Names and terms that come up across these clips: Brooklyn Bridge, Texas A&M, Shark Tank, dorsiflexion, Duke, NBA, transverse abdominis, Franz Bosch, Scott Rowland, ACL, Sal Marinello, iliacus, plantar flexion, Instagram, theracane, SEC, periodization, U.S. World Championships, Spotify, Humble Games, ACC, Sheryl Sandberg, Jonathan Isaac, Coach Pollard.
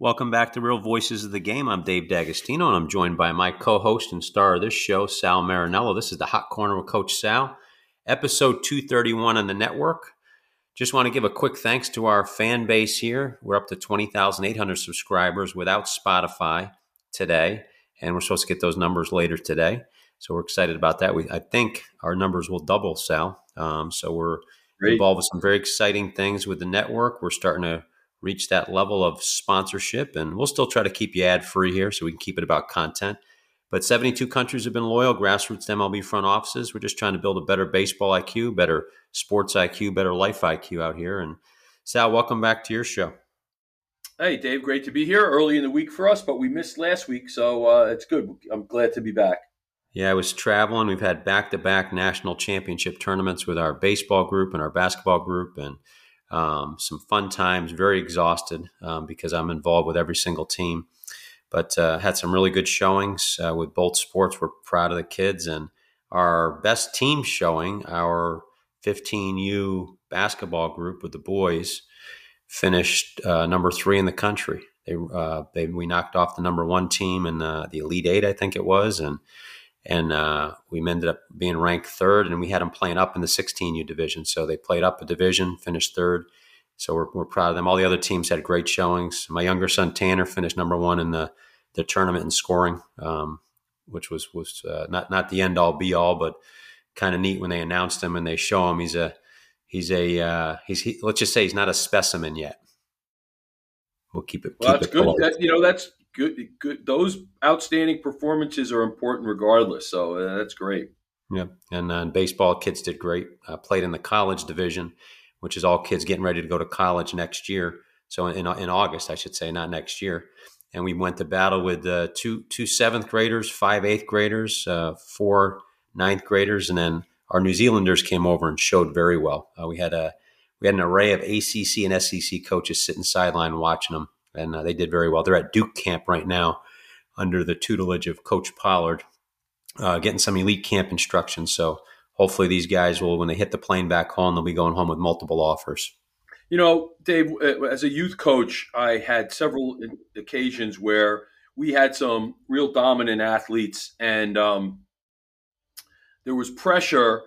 Welcome back to Real Voices of the Game. I'm Dave Dagostino, and I'm joined by my co-host and star of this show, Sal Marinello. This is The Hot Corner with Coach Sal, episode 231 on the network. Just want to give a quick thanks to our fan base here. We're up to 20,800 subscribers without Spotify today, and we're supposed to get those numbers later today. So we're excited about that. I think our numbers will double, Sal. So we're involved with some very exciting things with the network. We're starting to reach that level of sponsorship, and we'll still try to keep you ad-free here so we can keep it about content. But 72 countries have been loyal, grassroots MLB front offices. We're just trying to build a better baseball IQ, better sports IQ, better life IQ out here. And Sal, welcome back to your show. Hey, Dave, great to be here. Early in the week for us, but we missed last week, so it's good. I'm glad to be back. Yeah, I was traveling. We've had back-to-back national championship tournaments with our baseball group and our basketball group, and some fun times, very exhausted because I'm involved with every single team. But had some really good showings with both sports. We're proud of the kids. And our best team showing, our 15U basketball group with the boys, finished number 3 in the country. We knocked off the number 1 team in the Elite 8, I think it was. And we ended up being ranked 3rd, and we had them playing up in the 16U division. So they played up a division, finished 3rd. So we're proud of them. All the other teams had great showings. My younger son, Tanner, finished number 1 in the tournament in scoring, which was not the end all be all, but kind of neat when they announced him and they show him. Let's just say he's not a specimen yet. We'll keep it. Well, that's good. That's good. Those outstanding performances are important regardless. So that's great. Yeah. And baseball kids did great. Played in the college division, which is all kids getting ready to go to college next year. So in August, I should say, not next year. And we went to battle with two 7th graders, 5 8th graders, 4 9th graders, and then our New Zealanders came over and showed very well. We had an array of ACC and SEC coaches sitting sideline watching them, and they did very well. They're at Duke camp right now under the tutelage of Coach Pollard, getting some elite camp instruction. So hopefully these guys will, when they hit the plane back home, they'll be going home with multiple offers. You know, Dave, as a youth coach, I had several occasions where we had some real dominant athletes, and there was pressure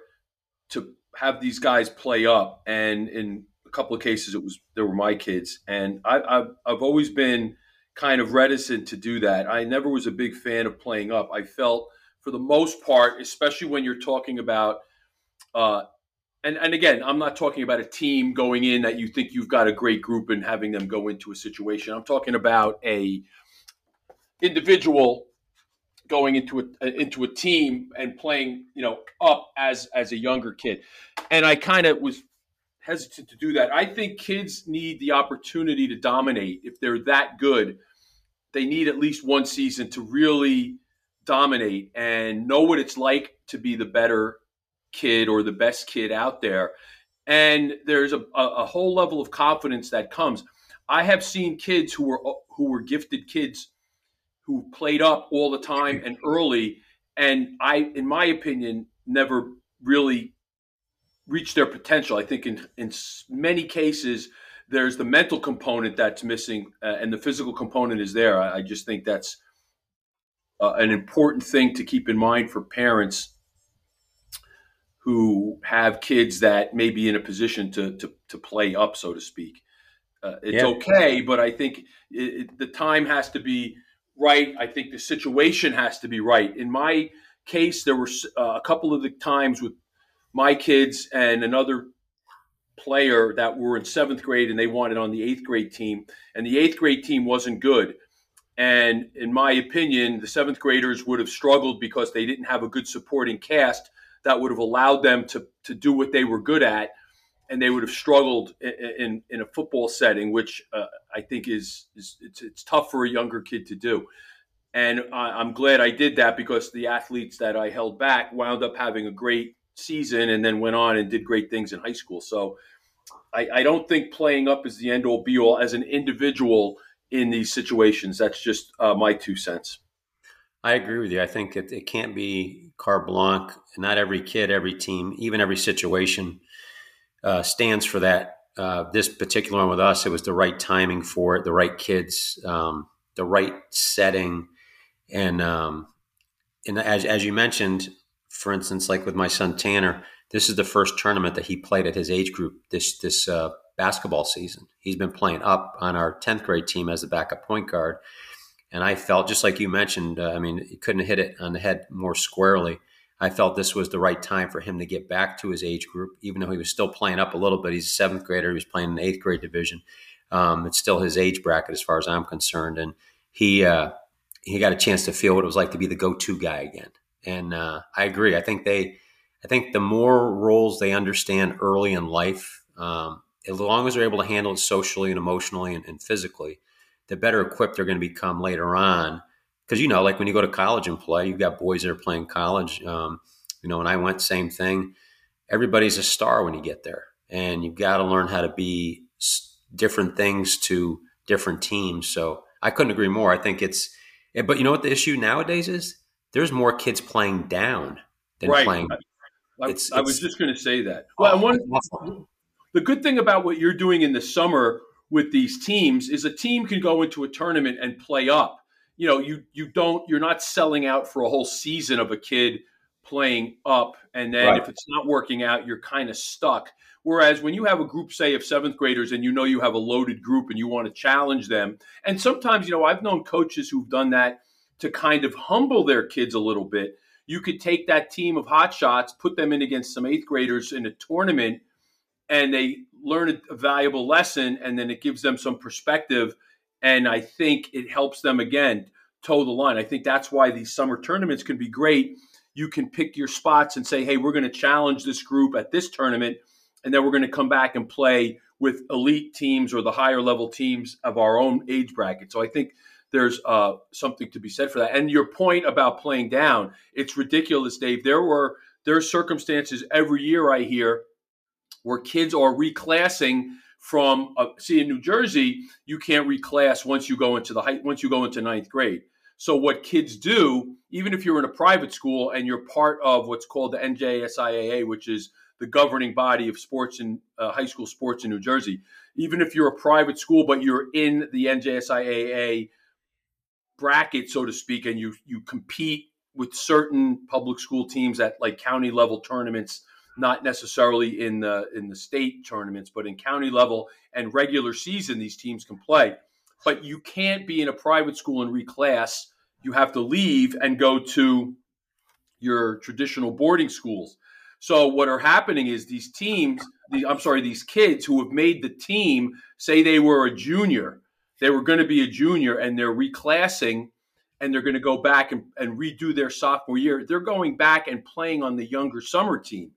to have these guys play up. And in a couple of cases, there were my kids, and I've always been kind of reticent to do that. I never was a big fan of playing up. I felt, for the most part, especially when you're talking about and again, I'm not talking about a team going in that you think you've got a great group and having them go into a situation. I'm talking about a individual going into a team and playing, up as a younger kid. And I kind of was hesitant to do that. I think kids need the opportunity to dominate. If they're that good, they need at least one season to really dominate and know what it's like to be the better kid or the best kid out there. And there's a whole level of confidence that comes. I have seen kids who were gifted kids who played up all the time and early, and I, in my opinion, never really reached their potential. I think in many cases there's the mental component that's missing, and the physical component is there. I just think that's an important thing to keep in mind for parents who have kids that may be in a position to play up, so to speak. It's okay, but I think the time has to be right. I think the situation has to be right. In my case, there were a couple of the times with my kids and another player that were in 7th grade, and they wanted on the 8th grade team, and the 8th grade team wasn't good. And in my opinion, the 7th graders would have struggled because they didn't have a good supporting cast that would have allowed them to do what they were good at, and they would have struggled in a football setting, which I think it's tough for a younger kid to do. And I'm glad I did that, because the athletes that I held back wound up having a great season and then went on and did great things in high school. So I don't think playing up is the end-all be-all. As an individual, in these situations. That's just my 2 cents. I agree with you. I think it can't be carte blanche. Not every kid, every team, even every situation stands for that. This particular one with us, it was the right timing for it, the right kids, the right setting. And as you mentioned, for instance, like with my son Tanner, this is the first tournament that he played at his age group this basketball season. He's been playing up on our 10th grade team as the backup point guard. And I felt, just like you mentioned, you couldn't hit it on the head more squarely. I felt this was the right time for him to get back to his age group, even though he was still playing up a little bit. He's a 7th grader. He was playing in the 8th grade division. It's still his age bracket as far as I'm concerned. And he got a chance to feel what it was like to be the go-to guy again. And I agree. I think the more roles they understand early in life, as long as they're able to handle it socially and emotionally and physically, the better equipped they're going to become later on. Because, like when you go to college and play, you've got boys that are playing college. And I went, same thing. Everybody's a star when you get there. And you've got to learn how to be different things to different teams. So I couldn't agree more. I think but you know what the issue nowadays is? There's more kids playing down than playing. I was just going to say that. Well, the good thing about what you're doing in the summer with these teams is a team can go into a tournament and play up. You're not selling out for a whole season of a kid playing up. And then if it's not working out, you're kind of stuck. Whereas when you have a group, say, of 7th graders and you have a loaded group and you want to challenge them. And sometimes, I've known coaches who've done that to kind of humble their kids a little bit. You could take that team of hotshots, put them in against some 8th graders in a tournament, and they learn a valuable lesson, and then it gives them some perspective. And I think it helps them, again, toe the line. I think that's why these summer tournaments can be great. You can pick your spots and say, hey, we're going to challenge this group at this tournament, and then we're going to come back and play with elite teams or the higher level teams of our own age bracket. So I think there's something to be said for that. And your point about playing down, it's ridiculous, Dave. There are circumstances every year I hear where kids are reclassing from in New Jersey, you can't reclass once you go into 9th grade. So what kids do, even if you're in a private school and you're part of what's called the NJSIAA, which is the governing body of sports in high school sports in New Jersey, even if you're a private school but you're in the NJSIAA bracket, so to speak, and you compete with certain public school teams at like county level tournaments. Not necessarily in the state tournaments, but in county level and regular season, these teams can play. But you can't be in a private school and reclass. You have to leave and go to your traditional boarding schools. So what are happening is these kids who have made the team, say they were a junior, they were going to be a junior, and they're reclassing and they're going to go back and redo their sophomore year. They're going back and playing on the younger summer team.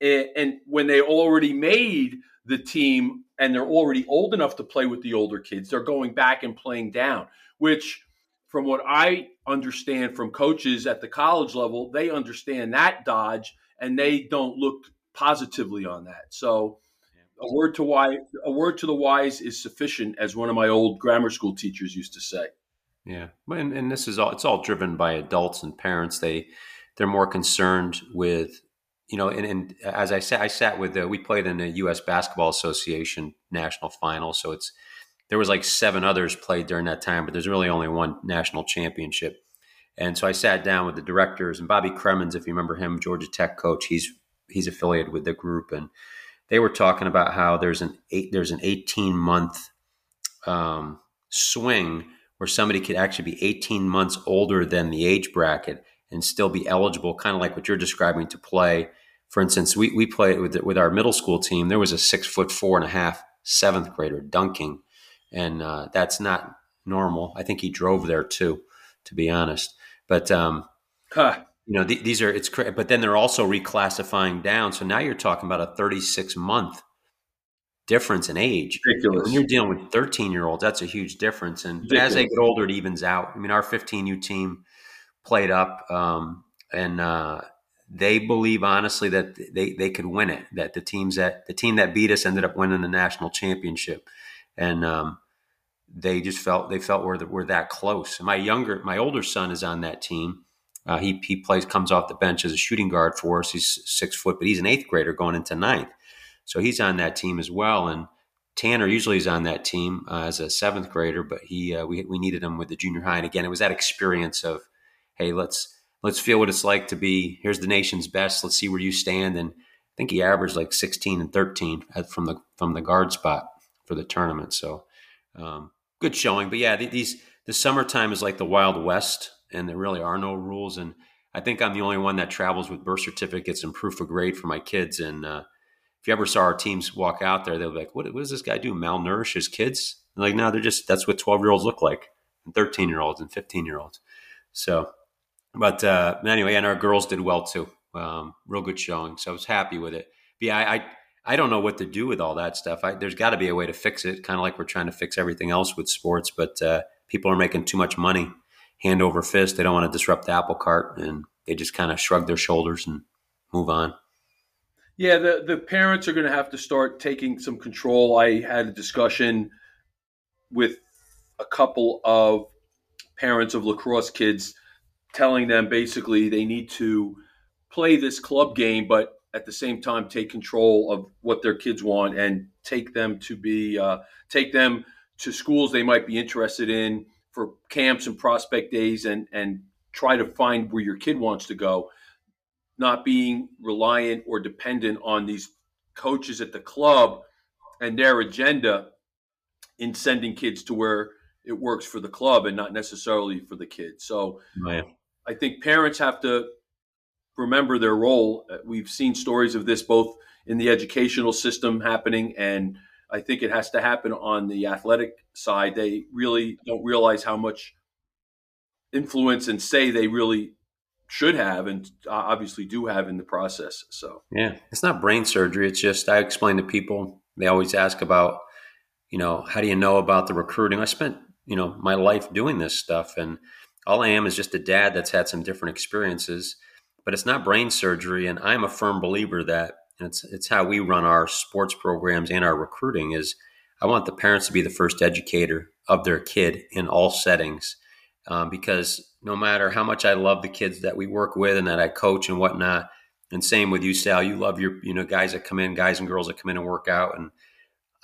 And when they already made the team and they're already old enough to play with the older kids, they're going back and playing down, which from what I understand from coaches at the college level, they understand that dodge and they don't look positively on that. So a word to the wise is sufficient, as one of my old grammar school teachers used to say. Yeah. And this is all, it's all driven by adults and parents. They're more concerned with, and as I said, I sat with we played in the U.S. Basketball Association national final. So there was like 7 others played during that time, but there's really only one national championship. And so I sat down with the directors and Bobby Cremins, if you remember him, Georgia Tech coach, he's affiliated with the group. And they were talking about how there's an 18-month swing where somebody could actually be 18 months older than the age bracket and still be eligible, kind of like what you're describing, to play. For instance, we played with our middle school team. There was a 6'4.5" 7th grader dunking, and that's not normal. I think he drove there too, to be honest. But these are it's. But then they're also reclassifying down. So now you're talking about a 36-month difference in age. Ridiculous. When you're dealing with 13-year-olds, that's a huge difference. And as they get older, it evens out. I mean, our 15U team played up, and they believe honestly that they could win it. That the team that beat us ended up winning the national championship, and they just felt we're that close. And my older son is on that team. He plays, comes off the bench as a shooting guard for us. He's 6 foot, but he's an eighth grader going into ninth, so he's on that team as well. And Tanner usually is on that team as a seventh grader, but he we needed him with the junior high. And again, it was that experience of, hey, let's feel what it's like to be, here's the nation's best. Let's see where you stand. And I think he averaged like 16 and 13 from the guard spot for the tournament. So good showing. But yeah, the summertime is like the Wild West, and there really are no rules. And I think I'm the only one that travels with birth certificates and proof of grade for my kids. And if you ever saw our teams walk out there, they'll be like, what does this guy do? Malnourish his kids? And like, no, that's what 12-year-olds look like, and 13-year-olds and 15-year-olds. So, but anyway, and our girls did well too. Real good showing. So I was happy with it. But yeah, I don't know what to do with all that stuff. There's got to be a way to fix it, kind of like we're trying to fix everything else with sports. But people are making too much money hand over fist. They don't want to disrupt the apple cart, and they just kind of shrug their shoulders and move on. Yeah, the parents are going to have to start taking some control. I had a discussion with a couple of parents of lacrosse kids, telling them basically they need to play this club game, but at the same time take control of what their kids want and take them to schools they might be interested in for camps and prospect days, and try to find where your kid wants to go, not being reliant or dependent on these coaches at the club and their agenda in sending kids to where it works for the club and not necessarily for the kids. So right. I think parents have to remember their role. We've seen stories of this both in the educational system happening, and I think it has to happen on the athletic side. They really don't realize how much influence and say they really should have, and obviously do have in the process. So yeah, it's not brain surgery. It's just, I explain to people, they always ask about, how do you know about the recruiting? I spent, my life doing this stuff, and all I am is just a dad that's had some different experiences. But it's not brain surgery, and I'm a firm believer that it's how we run our sports programs and our recruiting is I want the parents to be the first educator of their kid in all settings, because no matter how much I love the kids that we work with and that I coach and whatnot, and same with you, Sal, you love your guys and girls that come in and work out, and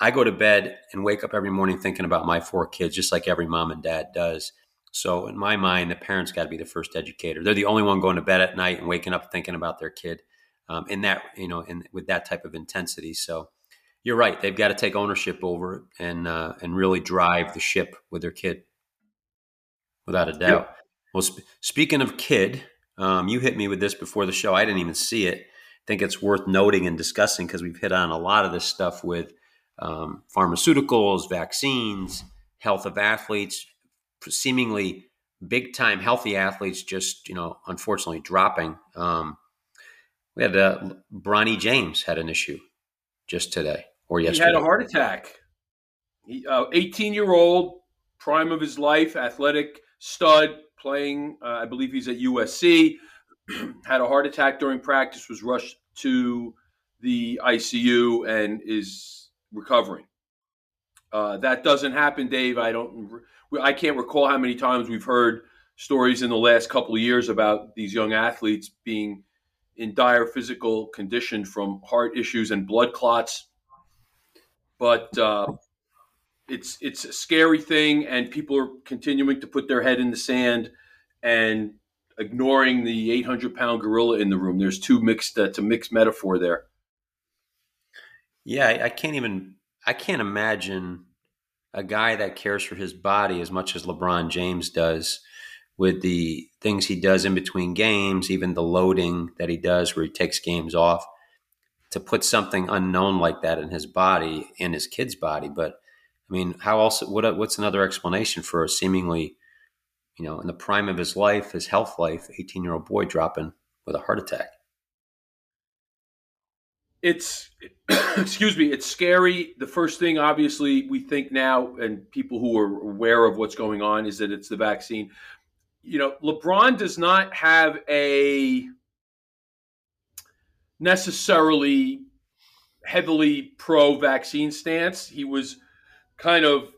I go to bed and wake up every morning thinking about my four kids, just like every mom and dad does. So in my mind, the parents got to be the first educator. They're the only one going to bed at night and waking up thinking about their kid with that type of intensity. So you're right. They've got to take ownership over it and really drive the ship with their kid, without a doubt. Yeah. Well, speaking of kid, you hit me with this before the show. I didn't even see it. I think it's worth noting and discussing because we've hit on a lot of this stuff with pharmaceuticals, vaccines, health of athletes, seemingly big time healthy athletes, just, unfortunately dropping. We had Bronny James had an issue just today or yesterday. He had a heart attack. 18-year-old, prime of his life, athletic stud playing. I believe he's at USC, had a heart attack during practice, was rushed to the ICU and is recovering. That doesn't happen, Dave. I can't recall how many times we've heard stories in the last couple of years about these young athletes being in dire physical condition from heart issues and blood clots. But it's a scary thing, and people are continuing to put their head in the sand and ignoring the 800-pound gorilla in the room. There's it's a mixed metaphor there. Yeah, I can't imagine a guy that cares for his body as much as LeBron James does, with the things he does in between games, even the loading that he does where he takes games off, to put something unknown like that in his body, in his kid's body. But I mean, how else? What's another explanation for a seemingly, in the prime of his life, his health life, 18-year-old boy dropping with a heart attack? It's, excuse me, it's scary. The first thing, obviously, we think now, and people who are aware of what's going on, is that it's the vaccine. LeBron does not have a necessarily heavily pro-vaccine stance. He was kind of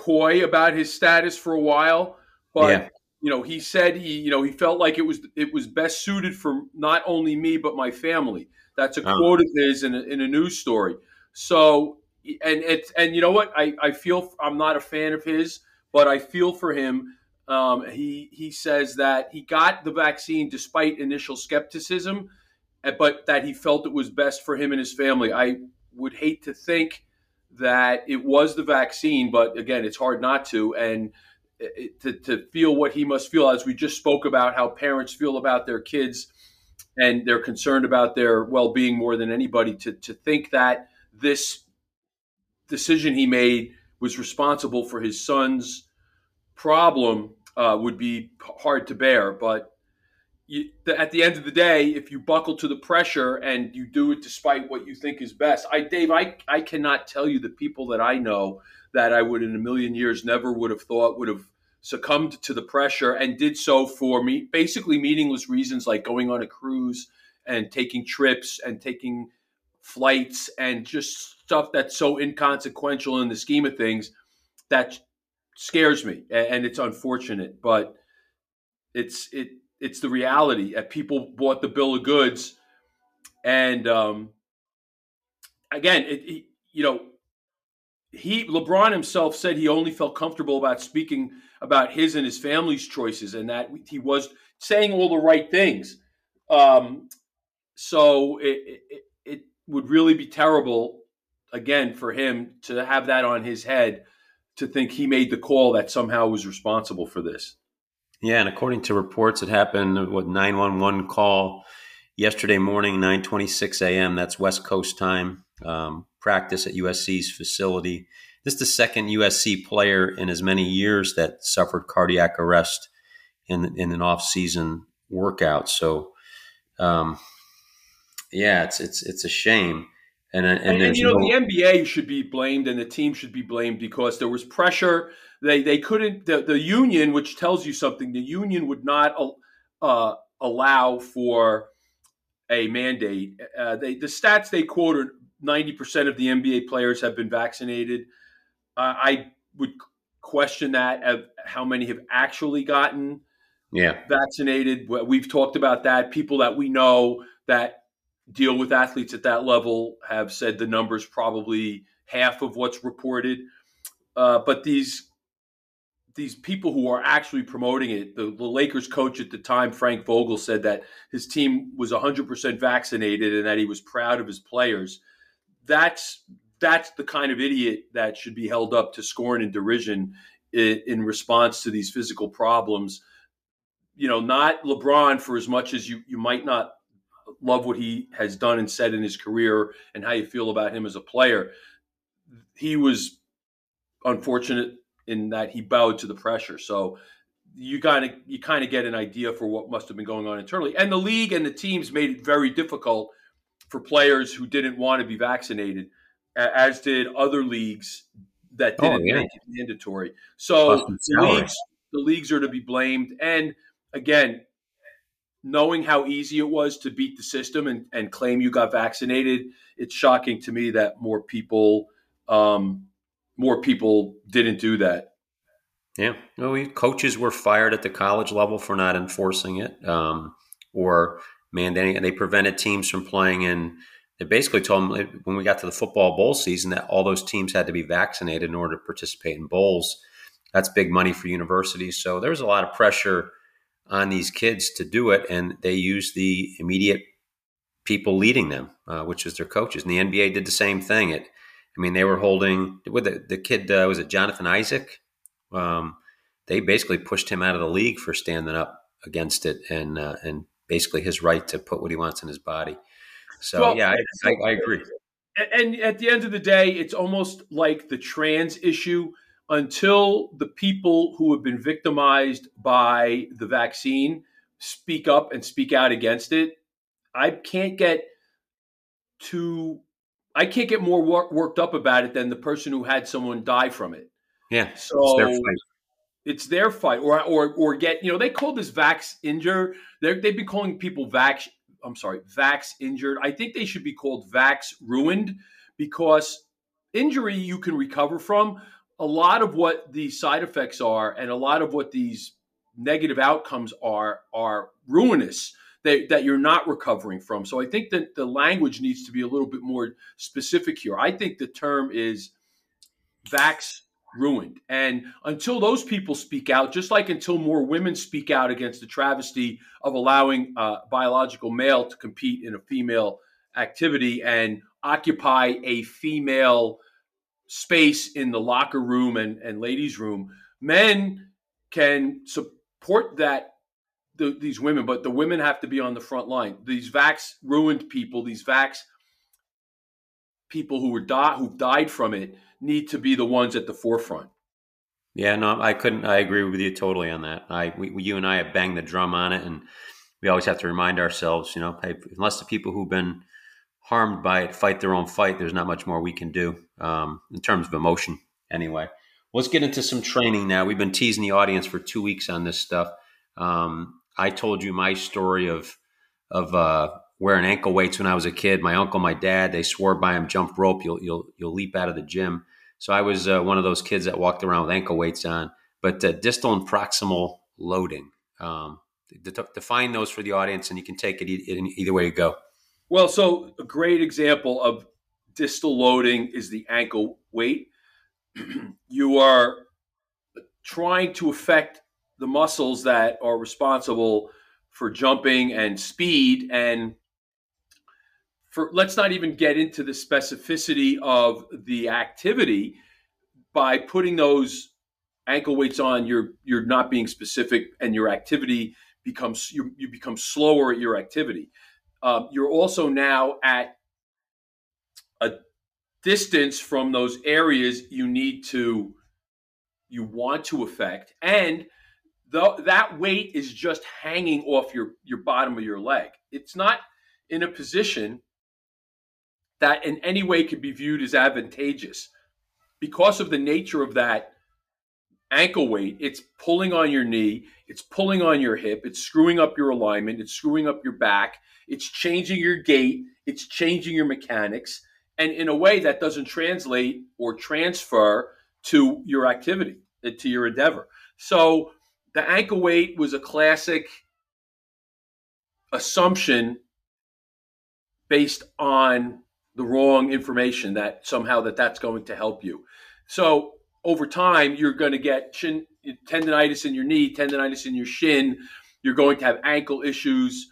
coy about his status for a while, but you know, he said he felt like it was best suited for not only me but my family. That's a quote of his in a news story. So and you know what, I feel I'm not a fan of his, but I feel for him. He says that he got the vaccine despite initial skepticism, but that he felt it was best for him and his family. I would hate to think that it was the vaccine, but again, it's hard not to. And to feel what he must feel, as we just spoke about how parents feel about their kids and they're concerned about their well-being more than anybody, to think that this decision he made was responsible for his son's problem would be hard to bear. But at the end of the day, if you buckle to the pressure and you do it despite what you think is best, Dave, I cannot tell you the people that I know that I would in a million years never would have thought would have succumbed to the pressure and did so for me, basically meaningless reasons like going on a cruise and taking trips and taking flights and just stuff that's so inconsequential in the scheme of things that scares me. And it's unfortunate, but it's the reality that people bought the bill of goods. And again, LeBron himself said he only felt comfortable about speaking about his and his family's choices, and that he was saying all the right things. So it would really be terrible, again, for him to have that on his head, to think he made the call that somehow was responsible for this. Yeah, and according to reports, it happened, 911 call yesterday morning, 9:26 a.m. That's West Coast time, practice at USC's facility. This is the second USC player in as many years that suffered cardiac arrest in an off-season workout. So, it's a shame. And you know, the NBA should be blamed and the team should be blamed because there was pressure. They couldn't, the union, which tells you something, the union would not allow for a mandate. The stats they quoted, 90% of the NBA players have been vaccinated. I would question that, of how many have actually gotten vaccinated. We've talked about that. People that we know that deal with athletes at that level have said the number's probably half of what's reported. But these people who are actually promoting it, the Lakers coach at the time, Frank Vogel, said that his team was 100% vaccinated and that he was proud of his players. That's the kind of idiot that should be held up to scorn and derision in response to these physical problems. You know, not LeBron, for as much as you might not love what he has done and said in his career and how you feel about him as a player. He was unfortunate in that he bowed to the pressure. So you kind of get an idea for what must have been going on internally. And the league and the teams made it very difficult for players who didn't want to be vaccinated, as did other leagues that didn't make it mandatory. So the leagues are to be blamed. And again, knowing how easy it was to beat the system and claim you got vaccinated, it's shocking to me that more people didn't do that. Yeah. No, coaches were fired at the college level for not enforcing it or mandating it. They prevented teams from playing in – they basically told them when we got to the football bowl season that all those teams had to be vaccinated in order to participate in bowls. That's big money for universities. So there was a lot of pressure – on these kids to do it, and they use the immediate people leading them, which was their coaches. And the NBA did the same thing. They were holding with the kid, was it Jonathan Isaac? They basically pushed him out of the league for standing up against it and basically his right to put what he wants in his body. So, I agree. And at the end of the day, it's almost like the trans issue. Until the people who have been victimized by the vaccine speak up and speak out against it, I can't get more worked up about it than the person who had someone die from it. Yeah, so it's their fight. Or get, you know, they call this vax injure. They've been calling people vax injured. I think they should be called vax ruined, because injury you can recover from. a lot of what the side effects are and a lot of what these negative outcomes are ruinous that you're not recovering from. So I think that the language needs to be a little bit more specific here. I think the term is vax ruined. And until those people speak out, just like until more women speak out against the travesty of allowing biological male to compete in a female activity and occupy a female space in the locker room and ladies' room, men can support that these women, but the women have to be on the front line. These vax ruined people, these vax people who've died from it, need to be the ones at the forefront. Yeah, no, I agree with you totally on that. You and I have banged the drum on it, and we always have to remind ourselves, unless the people who've been harmed by it fight their own fight, there's not much more we can do in terms of emotion. Anyway, let's get into some training now. We've been teasing the audience for 2 weeks on this stuff. I told you my story of wearing ankle weights when I was a kid. My uncle, my dad, they swore by him, jump rope, you'll leap out of the gym. So I was one of those kids that walked around with ankle weights on. But distal and proximal loading, define those for the audience, and you can take it either way you go. Well, so a great example of distal loading is the ankle weight. You are trying to affect the muscles that are responsible for jumping and speed, and let's not even get into the specificity of the activity. By putting those ankle weights on, you're not being specific, and your activity becomes you become slower at your activity. You're also now at a distance from those areas you want to affect, and that weight is just hanging off your bottom of your leg. It's not in a position that in any way could be viewed as advantageous. Because of the nature of that ankle weight, it's pulling on your knee, it's pulling on your hip, it's screwing up your alignment, it's screwing up your back, it's changing your gait, it's changing your mechanics, and in a way that doesn't translate or transfer to your activity, to your endeavor. So the ankle weight was a classic assumption based on the wrong information that somehow that's going to help you. So over time, you're going to get tendinitis in your knee, tendinitis in your shin. You're going to have ankle issues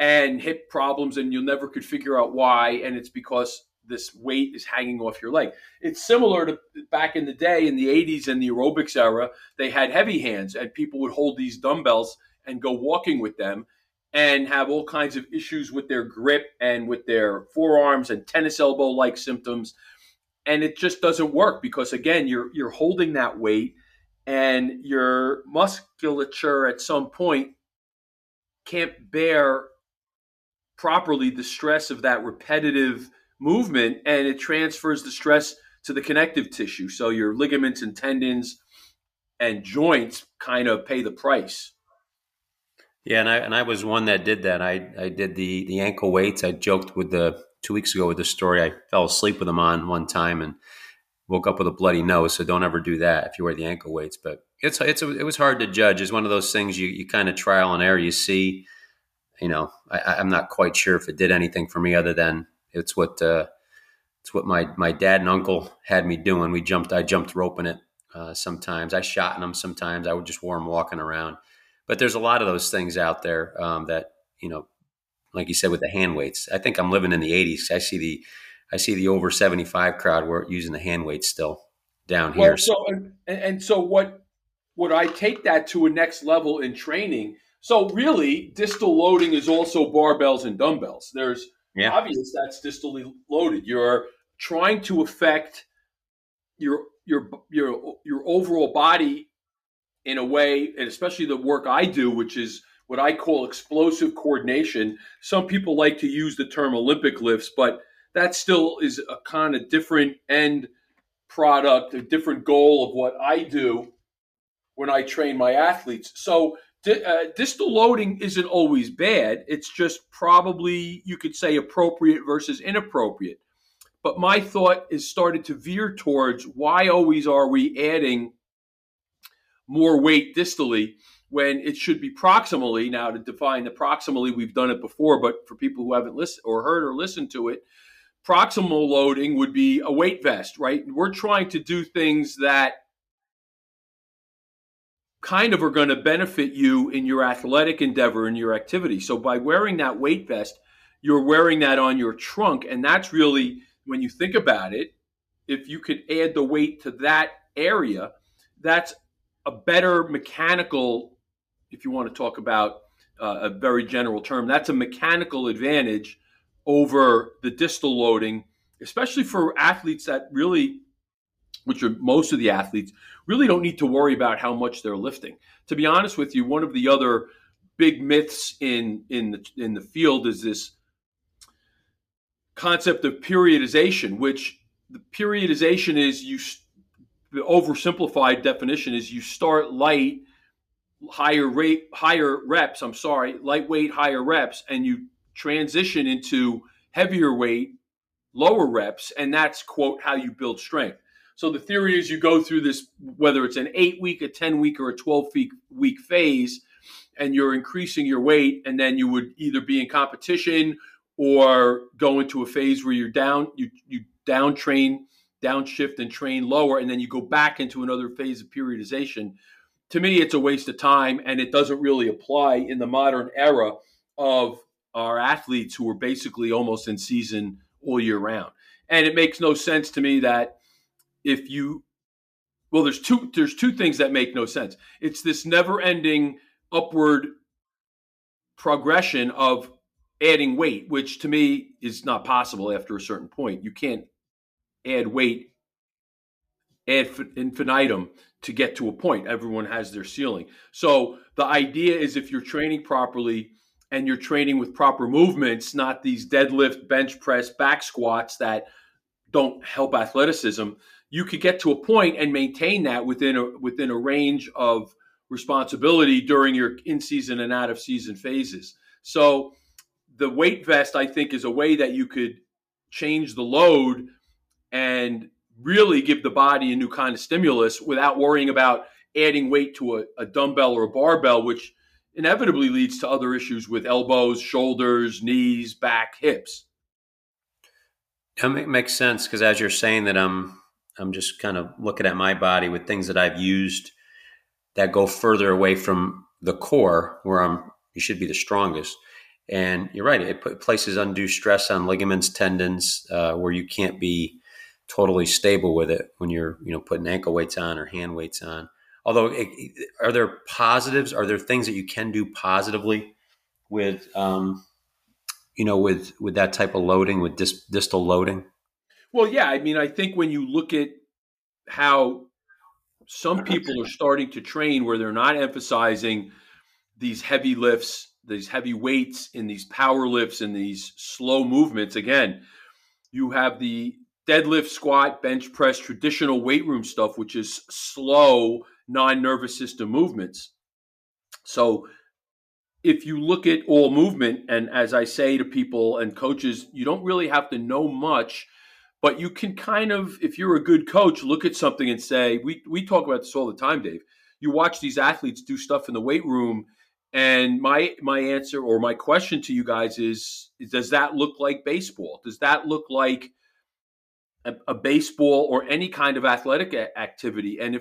and hip problems, and you'll never could figure out why. And it's because this weight is hanging off your leg. It's similar to back in the day in the 80s and the aerobics era, they had heavy hands and people would hold these dumbbells and go walking with them and have all kinds of issues with their grip and with their forearms and tennis elbow-like symptoms. And it just doesn't work because, again, you're holding that weight and your musculature at some point can't bear properly the stress of that repetitive movement, and it transfers the stress to the connective tissue. So your ligaments and tendons and joints kind of pay the price. Yeah, and I was one that did that. I did the ankle weights. I joked 2 weeks ago with the story. I fell asleep with them on one time and woke up with a bloody nose. So don't ever do that if you wear the ankle weights. But it was hard to judge. It's one of those things you kind of trial and error. You see, I'm not quite sure if it did anything for me other than it's what my dad and uncle had me doing. I jumped rope in it. Sometimes I shot in them. Sometimes I would just wore them walking around. But there's a lot of those things out there that, like you said, with the hand weights. I think I'm living in the 80s. I see the over 75 crowd where using the hand weights still down here. Well, so so what I take that to a next level in training. So really, distal loading is also barbells and dumbbells. There's obvious that's distally loaded. You're trying to affect your overall body in a way, and especially the work I do, which is what I call explosive coordination. Some people like to use the term Olympic lifts, but that still is a kind of different end product, a different goal of what I do when I train my athletes. So distal loading isn't always bad. It's just probably, you could say, appropriate versus inappropriate. But my thought is started to veer towards why always are we adding more weight distally when it should be proximally. Now, to define the proximally, we've done it before, but for people who haven't listened or heard or listened to it, proximal loading would be a weight vest, right? We're trying to do things that kind of are going to benefit you in your athletic endeavor and your activity. So by wearing that weight vest, you're wearing that on your trunk. And that's really, when you think about it, if you could add the weight to that area, that's a better mechanical, if you want to talk about a very general term, that's a mechanical advantage over the distal loading, especially for athletes that really, which are most of the athletes, really don't need to worry about how much they're lifting. To be honest with you, one of the other big myths in the field is this concept of periodization, which the periodization is the oversimplified definition is you start light, lightweight, higher reps, and you transition into heavier weight, lower reps, and that's, quote, how you build strength. So the theory is you go through this, whether it's an 8-week, a 10-week, or a 12-week phase, and you're increasing your weight, and then you would either be in competition or go into a phase where you're down, you downshift and train lower, and then you go back into another phase of periodization. To me, it's a waste of time, and it doesn't really apply in the modern era of our athletes who are basically almost in season all year round. And it makes no sense to me that there's two things that make no sense. It's this never-ending upward progression of adding weight, which to me is not possible after a certain point. You can't add weight ad infinitum to get to a point. Everyone has their ceiling. So the idea is if you're training properly and you're training with proper movements, not these deadlift, bench press, back squats that don't help athleticism, you could get to a point and maintain that within a range of responsibility during your in-season and out-of-season phases. So the weight vest, I think, is a way that you could change the load and really give the body a new kind of stimulus without worrying about adding weight to a dumbbell or a barbell, which inevitably leads to other issues with elbows, shoulders, knees, back, hips. It makes sense because as you're saying that, I'm just kind of looking at my body with things that I've used that go further away from the core where you should be the strongest. And you're right. It places undue stress on ligaments, tendons, where you can't be totally stable with it when you're, putting ankle weights on or hand weights on. Although are there positives? Are there things that you can do positively with, with that type of loading, with distal loading? Well, yeah, I think when you look at how some people are starting to train where they're not emphasizing these heavy lifts, these heavy weights and these power lifts and these slow movements, again, you have the deadlift, squat, bench press, traditional weight room stuff, which is slow, non-nervous system movements. So if you look at all movement, and as I say to people and coaches, you don't really have to know much. But you can kind of, if you're a good coach, look at something and say, we talk about this all the time, Dave. You watch these athletes do stuff in the weight room, and my answer or my question to you guys is does that look like baseball? Does that look like a baseball or any kind of athletic activity? And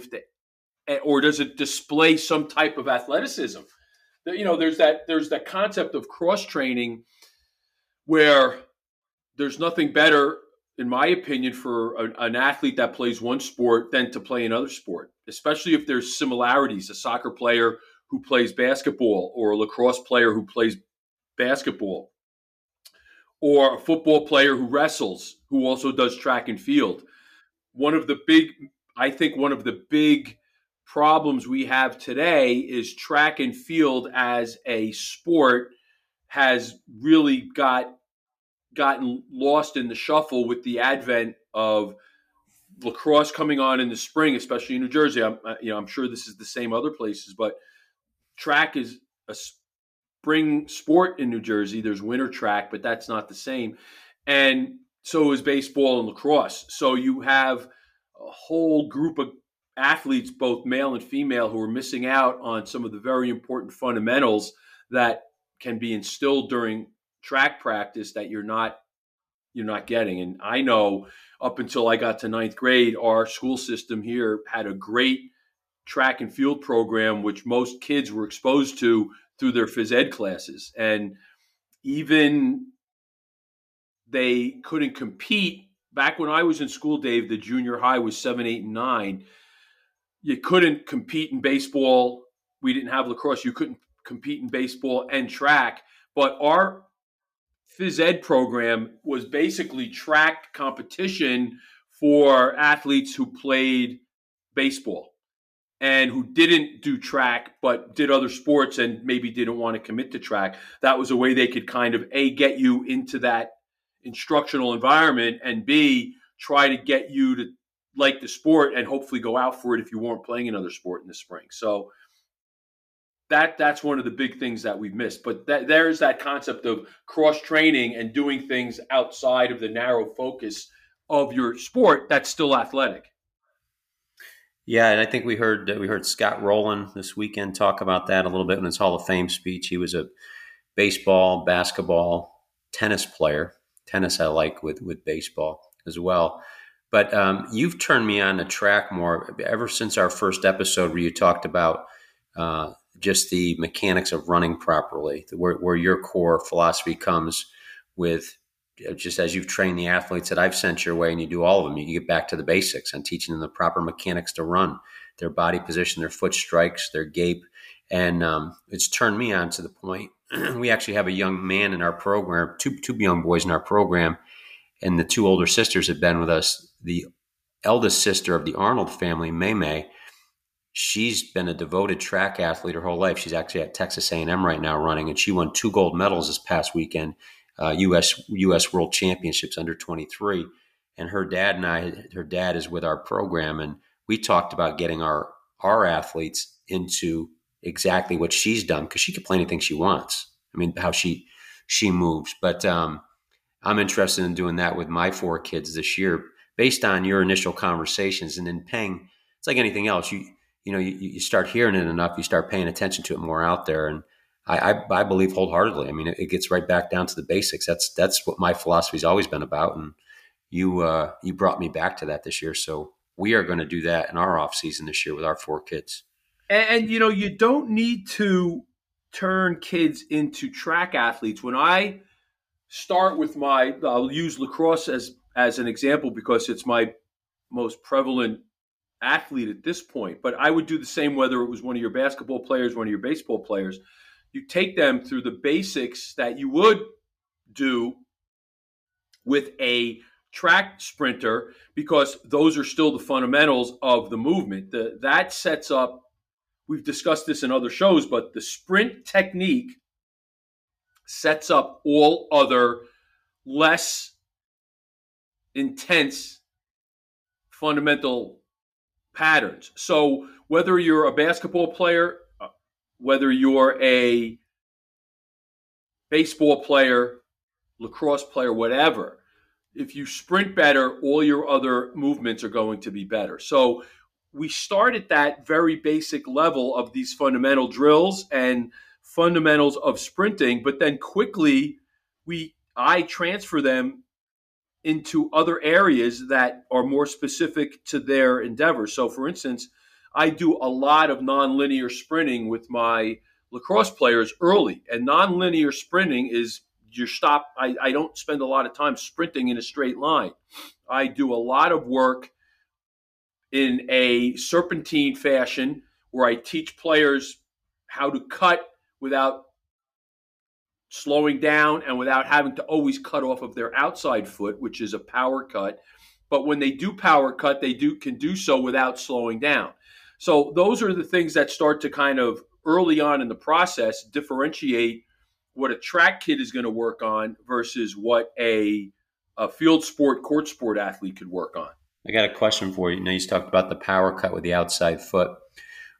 or does it display some type of athleticism? There's that concept of cross-training where there's nothing better, in my opinion, for an athlete that plays one sport than to play another sport, especially if there's similarities, a soccer player who plays basketball or a lacrosse player who plays basketball or a football player who wrestles, who also does track and field. One of the big problems we have today is track and field as a sport has really gotten lost in the shuffle with the advent of lacrosse coming on in the spring, especially in New Jersey. I'm sure this is the same other places, but track is a spring sport in New Jersey. There's winter track, but that's not the same. And So is baseball and lacrosse. So you have a whole group of athletes, both male and female, who are missing out on some of the very important fundamentals that can be instilled during track practice that you're not getting. And I know up until I got to ninth grade, our school system here had a great track and field program, which most kids were exposed to through their phys ed classes. And even they couldn't compete. Back when I was in school, Dave, the junior high was 7, 8, and 9. You couldn't compete in baseball. We didn't have lacrosse. You couldn't compete in baseball and track. But our phys ed program was basically track competition for athletes who played baseball and who didn't do track but did other sports and maybe didn't want to commit to track. That was a way they could kind of, A, get you into that instructional environment, and B, try to get you to like the sport and hopefully go out for it if you weren't playing another sport in the spring. So that's one of the big things that we've missed. But there's that concept of cross-training and doing things outside of the narrow focus of your sport that's still athletic. Yeah, and I think we heard Scott Rowland this weekend talk about that a little bit in his Hall of Fame speech. He was a baseball, basketball, tennis player. Tennis I like with baseball as well. But you've turned me on to track more ever since our first episode where you talked about just the mechanics of running properly, where your core philosophy comes with just as you've trained the athletes that I've sent your way, and you do all of them, you get back to the basics and teaching them the proper mechanics to run, their body position, their foot strikes, their gape. And it's turned me on to the point. We actually have a young man in our program, two young boys in our program, and the two older sisters have been with us. The eldest sister of the Arnold family, May, she's been a devoted track athlete her whole life. She's actually at Texas A&M right now running, and she won 2 gold medals this past weekend, U.S. World Championships under 23. And her dad is with our program, and we talked about getting our athletes into exactly what she's done, because she can play anything she wants. I mean, how she moves. But I'm interested in doing that with my 4 kids this year, based on your initial conversations. And then paying, it's like anything else. You start hearing it enough, you start paying attention to it more out there. And I believe wholeheartedly. I mean, it gets right back down to the basics. That's what my philosophy's always been about. And you brought me back to that this year. So we are going to do that in our off season this year with our 4 kids. And, you don't need to turn kids into track athletes. When I start with I'll use lacrosse as an example because it's my most prevalent athlete at this point. But I would do the same whether it was one of your basketball players, one of your baseball players. You take them through the basics that you would do with a track sprinter because those are still the fundamentals of the movement. That sets up. We've discussed this in other shows, but the sprint technique sets up all other less intense fundamental patterns. So whether you're a basketball player, whether you're a baseball player, lacrosse player, whatever, if you sprint better, all your other movements are going to be better. So we start at that very basic level of these fundamental drills and fundamentals of sprinting, but then quickly I transfer them into other areas that are more specific to their endeavor. So for instance, I do a lot of nonlinear sprinting with my lacrosse players early. And nonlinear sprinting is your stop. I don't spend a lot of time sprinting in a straight line. I do a lot of work in a serpentine fashion where I teach players how to cut without slowing down and without having to always cut off of their outside foot, which is a power cut. But when they do power cut, they can do so without slowing down. So those are the things that start to kind of early on in the process differentiate what a track kid is going to work on versus what a field sport, court sport athlete could work on. I got a question for you. You talked about the power cut with the outside foot.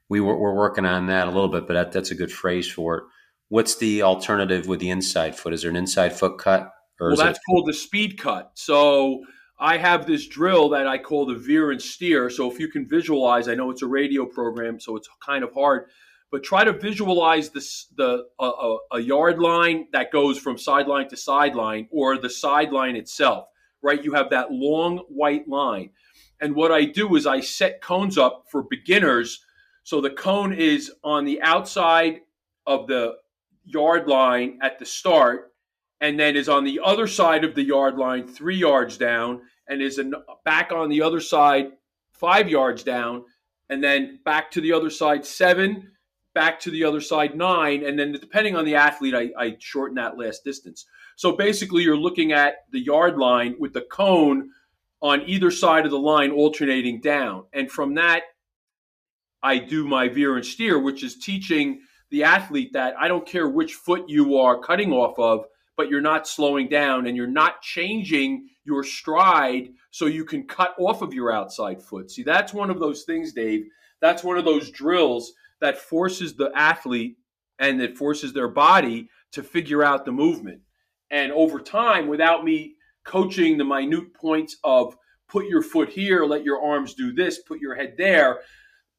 We're working on that a little bit, but that's a good phrase for it. What's the alternative with the inside foot? Is there an inside foot cut, Well, that's called the speed cut. So I have this drill that I call the veer and steer. So if you can visualize, I know it's a radio program, so it's kind of hard, but try to visualize a yard line that goes from sideline to sideline, or the sideline itself, right? You have that long white line. And what I do is I set cones up for beginners. So the cone is on the outside of the yard line at the start, and then is on the other side of the yard line 3 yards down, and is back on the other side 5 yards down, and then back to the other side 7, back to the other side 9, and then depending on the athlete, I shorten that last distance. So basically you're looking at the yard line with the cone on either side of the line alternating down. And from that, I do my veer and steer, which is teaching the athlete that I don't care which foot you are cutting off of, but you're not slowing down and you're not changing your stride so you can cut off of your outside foot. See, that's one of those things, Dave. That's one of those drills that forces the athlete and that forces their body to figure out the movement. And over time, without me coaching the minute points of put your foot here, let your arms do this, put your head there,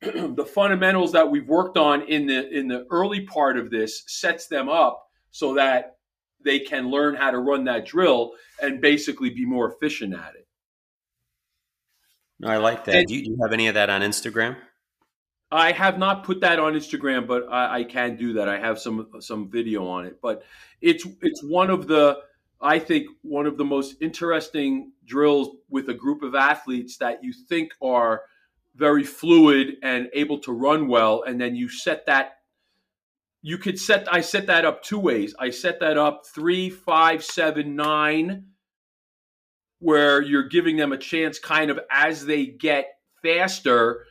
the fundamentals that we've worked on in the early part of this sets them up so that they can learn how to run that drill and basically be more efficient at it. No, I like that. And do you have any of that on Instagram? I have not put that on Instagram, but I can do that. I have some video on it, but it's one of the, I think, one of the most interesting drills with a group of athletes that you think are very fluid and able to run well. And then you set that, I set that up two ways. I set that up 3, 5, 7, 9, where you're giving them a chance kind of as they get faster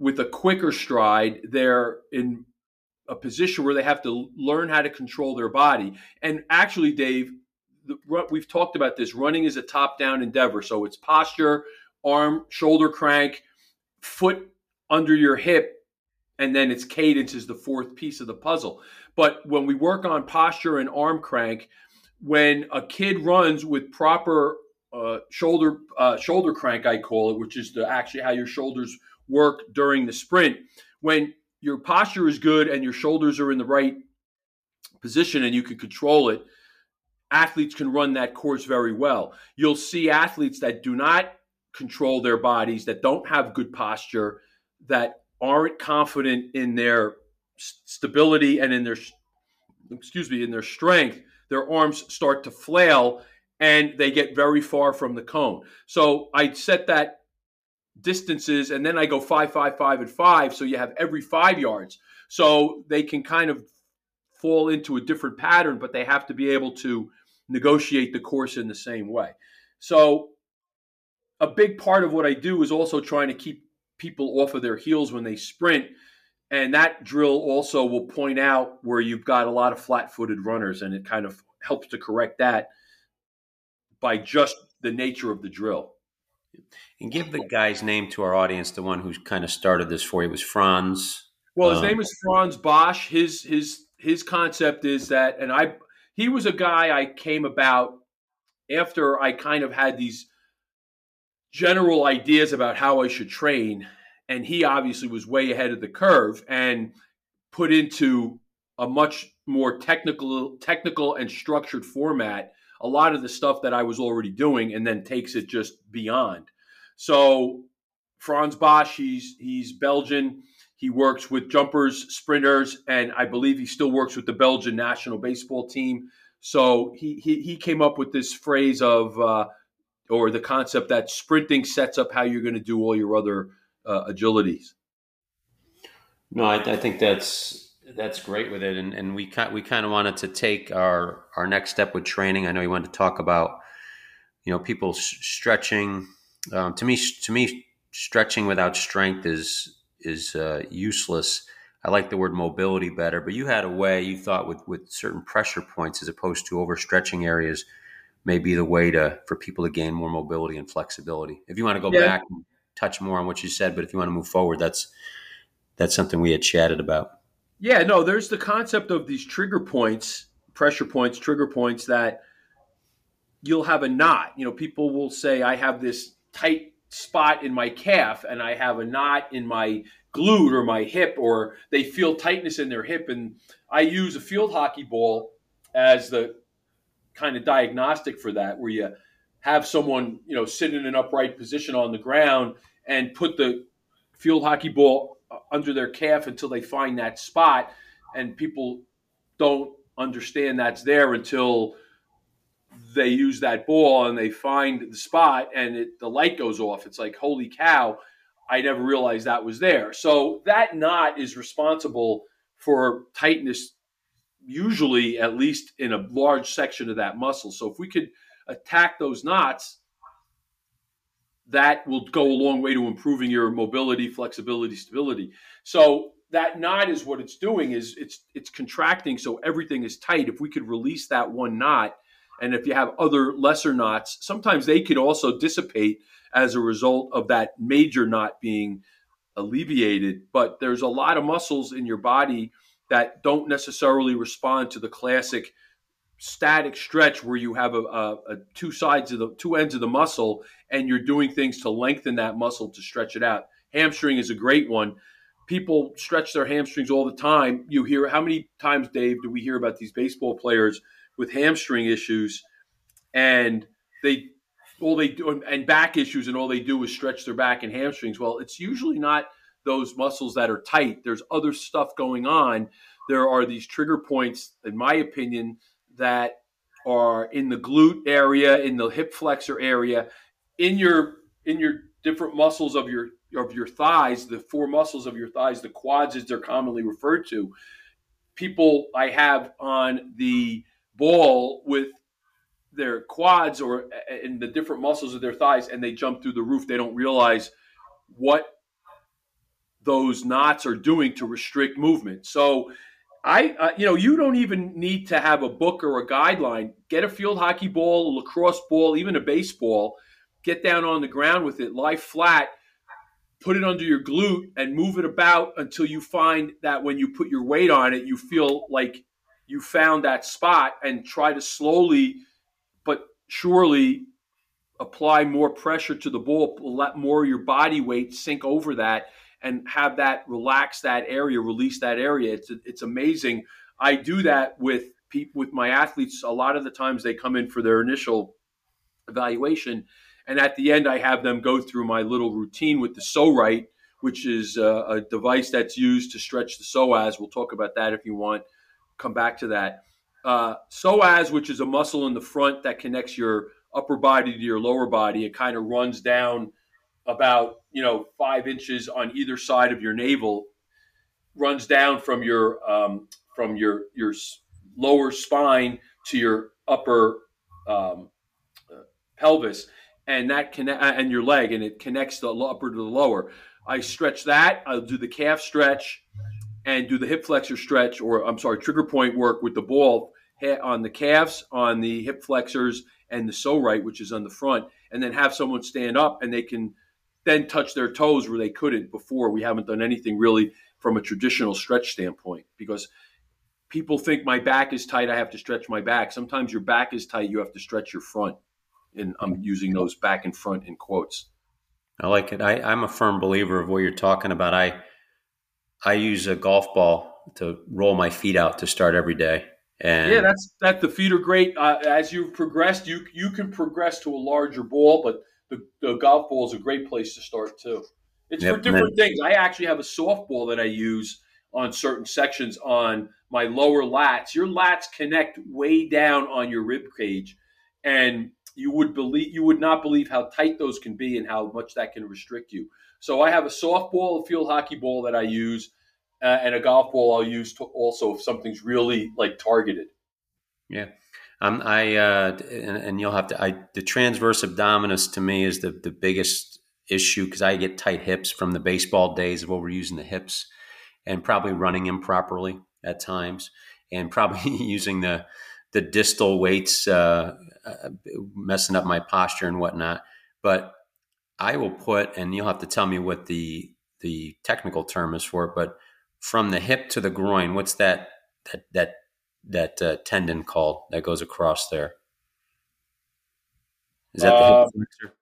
with a quicker stride, they're in a position where they have to learn how to control their body. And actually, Dave, we've talked about this. Running is a top-down endeavor. So it's posture, arm, shoulder crank, foot under your hip, and then its cadence is the fourth piece of the puzzle. But when we work on posture and arm crank, when a kid runs with proper shoulder crank, I call it, which is actually how your shoulders work during the sprint. When your posture is good and your shoulders are in the right position and you can control it, athletes can run that course very well. You'll see athletes that do not control their bodies, that don't have good posture, that aren't confident in their stability and in their, in their strength, their arms start to flail and they get very far from the cone. So I set that distances and then I go 5, 5, 5, and 5. So you have every 5 yards. So they can kind of fall into a different pattern, but they have to be able to negotiate the course in the same way. So a big part of what I do is also trying to keep people off of their heels when they sprint. And that drill also will point out where you've got a lot of flat-footed runners, and it kind of helps to correct that by just the nature of the drill. And give the guy's name to our audience, the one who's kind of started this for you. It was Franz. Well, his name is Franz Bosch. His concept is that, and he was a guy I came about after I kind of had these general ideas about how I should train. And he obviously was way ahead of the curve and put into a much more technical and structured format a lot of the stuff that I was already doing, and then takes it just beyond. So Franz Bosch, he's Belgian. He works with jumpers, sprinters, and I believe he still works with the Belgian national baseball team. So he came up with this phrase of, or the concept that sprinting sets up how you're going to do all your other agilities. No, I think that's great with it. And we kind of wanted to take our next step with training. I know you wanted to talk about, people stretching. To me, stretching without strength is useless. I like the word mobility better, but you had a way you thought with certain pressure points as opposed to overstretching areas may be the way for people to gain more mobility and flexibility. If you want to go back and touch more on what you said, but if you want to move forward, that's something we had chatted about. Yeah, no, there's the concept of these trigger points, pressure points, trigger points that you'll have a knot. You know, people will say, I have this tight spot in my calf and I have a knot in my glute or my hip, or they feel tightness in their hip. And I use a field hockey ball as the kind of diagnostic for that, where you have someone, you know, sit in an upright position on the ground and put the field hockey ball under their calf until they find that spot. And people don't understand that's there until they use that ball and they find the spot and the light goes off. It's like, holy cow, I never realized that was there. So that knot is responsible for tightness, usually at least in a large section of that muscle. So if we could attack those knots, that will go a long way to improving your mobility, flexibility, stability. So that knot is what it's doing, is it's contracting, so everything is tight. If we could release that one knot, and if you have other lesser knots, sometimes they could also dissipate as a result of that major knot being alleviated. But there's a lot of muscles in your body that don't necessarily respond to the classic static stretch where you have a two ends of the muscle and you're doing things to lengthen that muscle to stretch it out. Hamstring is a great one. People stretch their hamstrings all the time. You hear, how many times, Dave, do we hear about these baseball players with hamstring issues, and back issues, and all they do is stretch their back and hamstrings? Well, it's usually not those muscles that are tight. There's other stuff going on. There are these trigger points, in my opinion, that are in the glute area, in the hip flexor area, in your different muscles of your thighs, the four muscles of your thighs, the quads as they're commonly referred to. People I have on the ball with their quads or in the different muscles of their thighs, and they jump through the roof. They don't realize what those knots are doing to restrict movement. So you don't even need to have a book or a guideline. Get a field hockey ball, a lacrosse ball, even a baseball, get down on the ground with it, lie flat, put it under your glute and move it about until you find that when you put your weight on it, you feel like you found that spot, and try to slowly but surely apply more pressure to the ball, let more of your body weight sink over that and have that relax that area, release that area. It's amazing. I do that with people, with my athletes. A lot of the times they come in for their initial evaluation, and at the end I have them go through my little routine with the SORite, which is a device that's used to stretch the psoas. We'll talk about that if you want. Come back to that. Psoas, which is a muscle in the front that connects your upper body to your lower body. It kind of runs down about, 5 inches on either side of your navel, runs down from your lower spine to your upper pelvis, and that and your leg, and it connects the upper to the lower. I stretch that. I'll do the calf stretch and do the hip flexor stretch, trigger point work with the ball on the calves, on the hip flexors, and the SORite, which is on the front, and then have someone stand up and they can then touch their toes where they couldn't before. We haven't done anything really from a traditional stretch standpoint, because people think my back is tight, I have to stretch my back. Sometimes your back is tight, you have to stretch your front. And I'm using those back and front in quotes. I like it. I'm a firm believer of what you're talking about. I use a golf ball to roll my feet out to start every day. And yeah, that the feet are great. As you've progressed, you can progress to a larger ball, but the golf ball is a great place to start too. It's for different things. I actually have a softball that I use on certain sections on my lower lats. Your lats connect way down on your rib cage, and you would not believe how tight those can be and how much that can restrict you. So I have a softball, a field hockey ball that I use, and a golf ball I'll use to also if something's really like targeted. Yeah, and you'll have to. The transverse abdominis to me is the biggest issue, because I get tight hips from the baseball days of overusing the hips and probably running improperly at times, and probably using the distal weights, messing up my posture and whatnot, but. I will put, and you'll have to tell me what the technical term is for it, but from the hip to the groin, what's that tendon called that goes across there? Is that the hip flexor?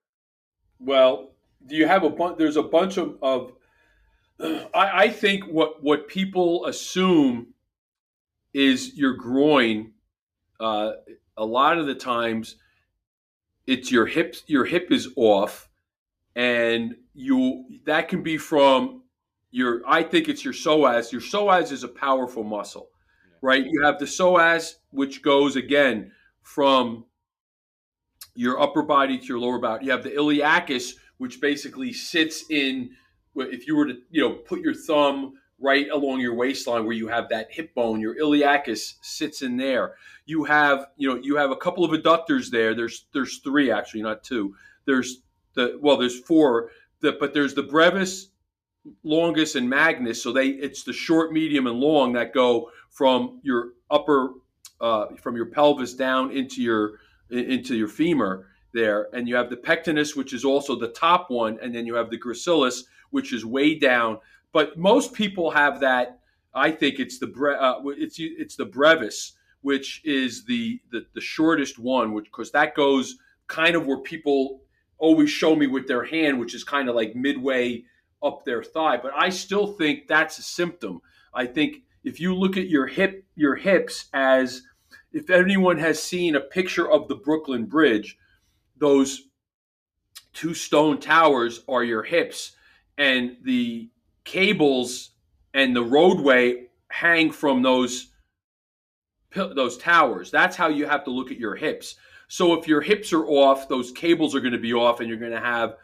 Well, you have a bunch. There's a bunch of I think what people assume is your groin. A lot of the times, it's your hips. Your hip is off, and that can be from your. I think it's your psoas. Your psoas is a powerful muscle, right? You have the psoas, which goes again from your upper body to your lower body. You have the iliacus, which basically sits in. If you were to, put your thumb right along your waistline where you have that hip bone, your iliacus sits in there. You have, you have a couple of adductors there. There's three actually, not two. There's four. But there's the brevis, longus, and magnus. So it's the short, medium, and long that go from your upper, from your pelvis down into your femur there. And you have the pectoris, which is also the top one, and then you have the gracilis, which is way down. But most people have that. I think it's the brevis, which is the shortest one, which because that goes kind of where people always show me with their hand, which is kind of like midway up their thigh. But I still think that's a symptom. I think if you look at your hips as if anyone has seen a picture of the Brooklyn Bridge, those two stone towers are your hips. And the cables and the roadway hang from those towers. That's how you have to look at your hips. So if your hips are off, those cables are going to be off, and you're going to have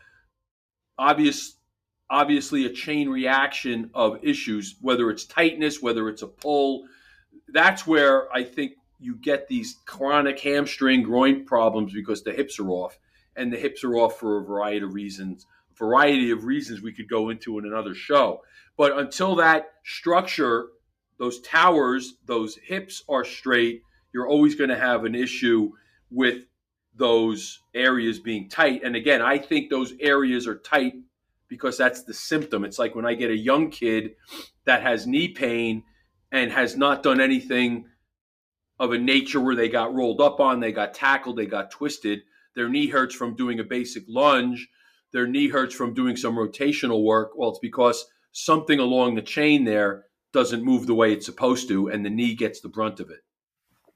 obviously a chain reaction of issues, whether it's tightness, whether it's a pull. That's where I think you get these chronic hamstring groin problems because the hips are off, and the hips are off for a variety of reasons. We could go into in another show. But until that structure, those towers, those hips are straight, you're always going to have an issue with those areas being tight. And again, I think those areas are tight because that's the symptom. It's like when I get a young kid that has knee pain and has not done anything of a nature where they got rolled up on, they got tackled, they got twisted, their knee hurts from doing a basic lunge, their knee hurts from doing some rotational work. Well, it's because something along the chain there doesn't move the way it's supposed to, and the knee gets the brunt of it.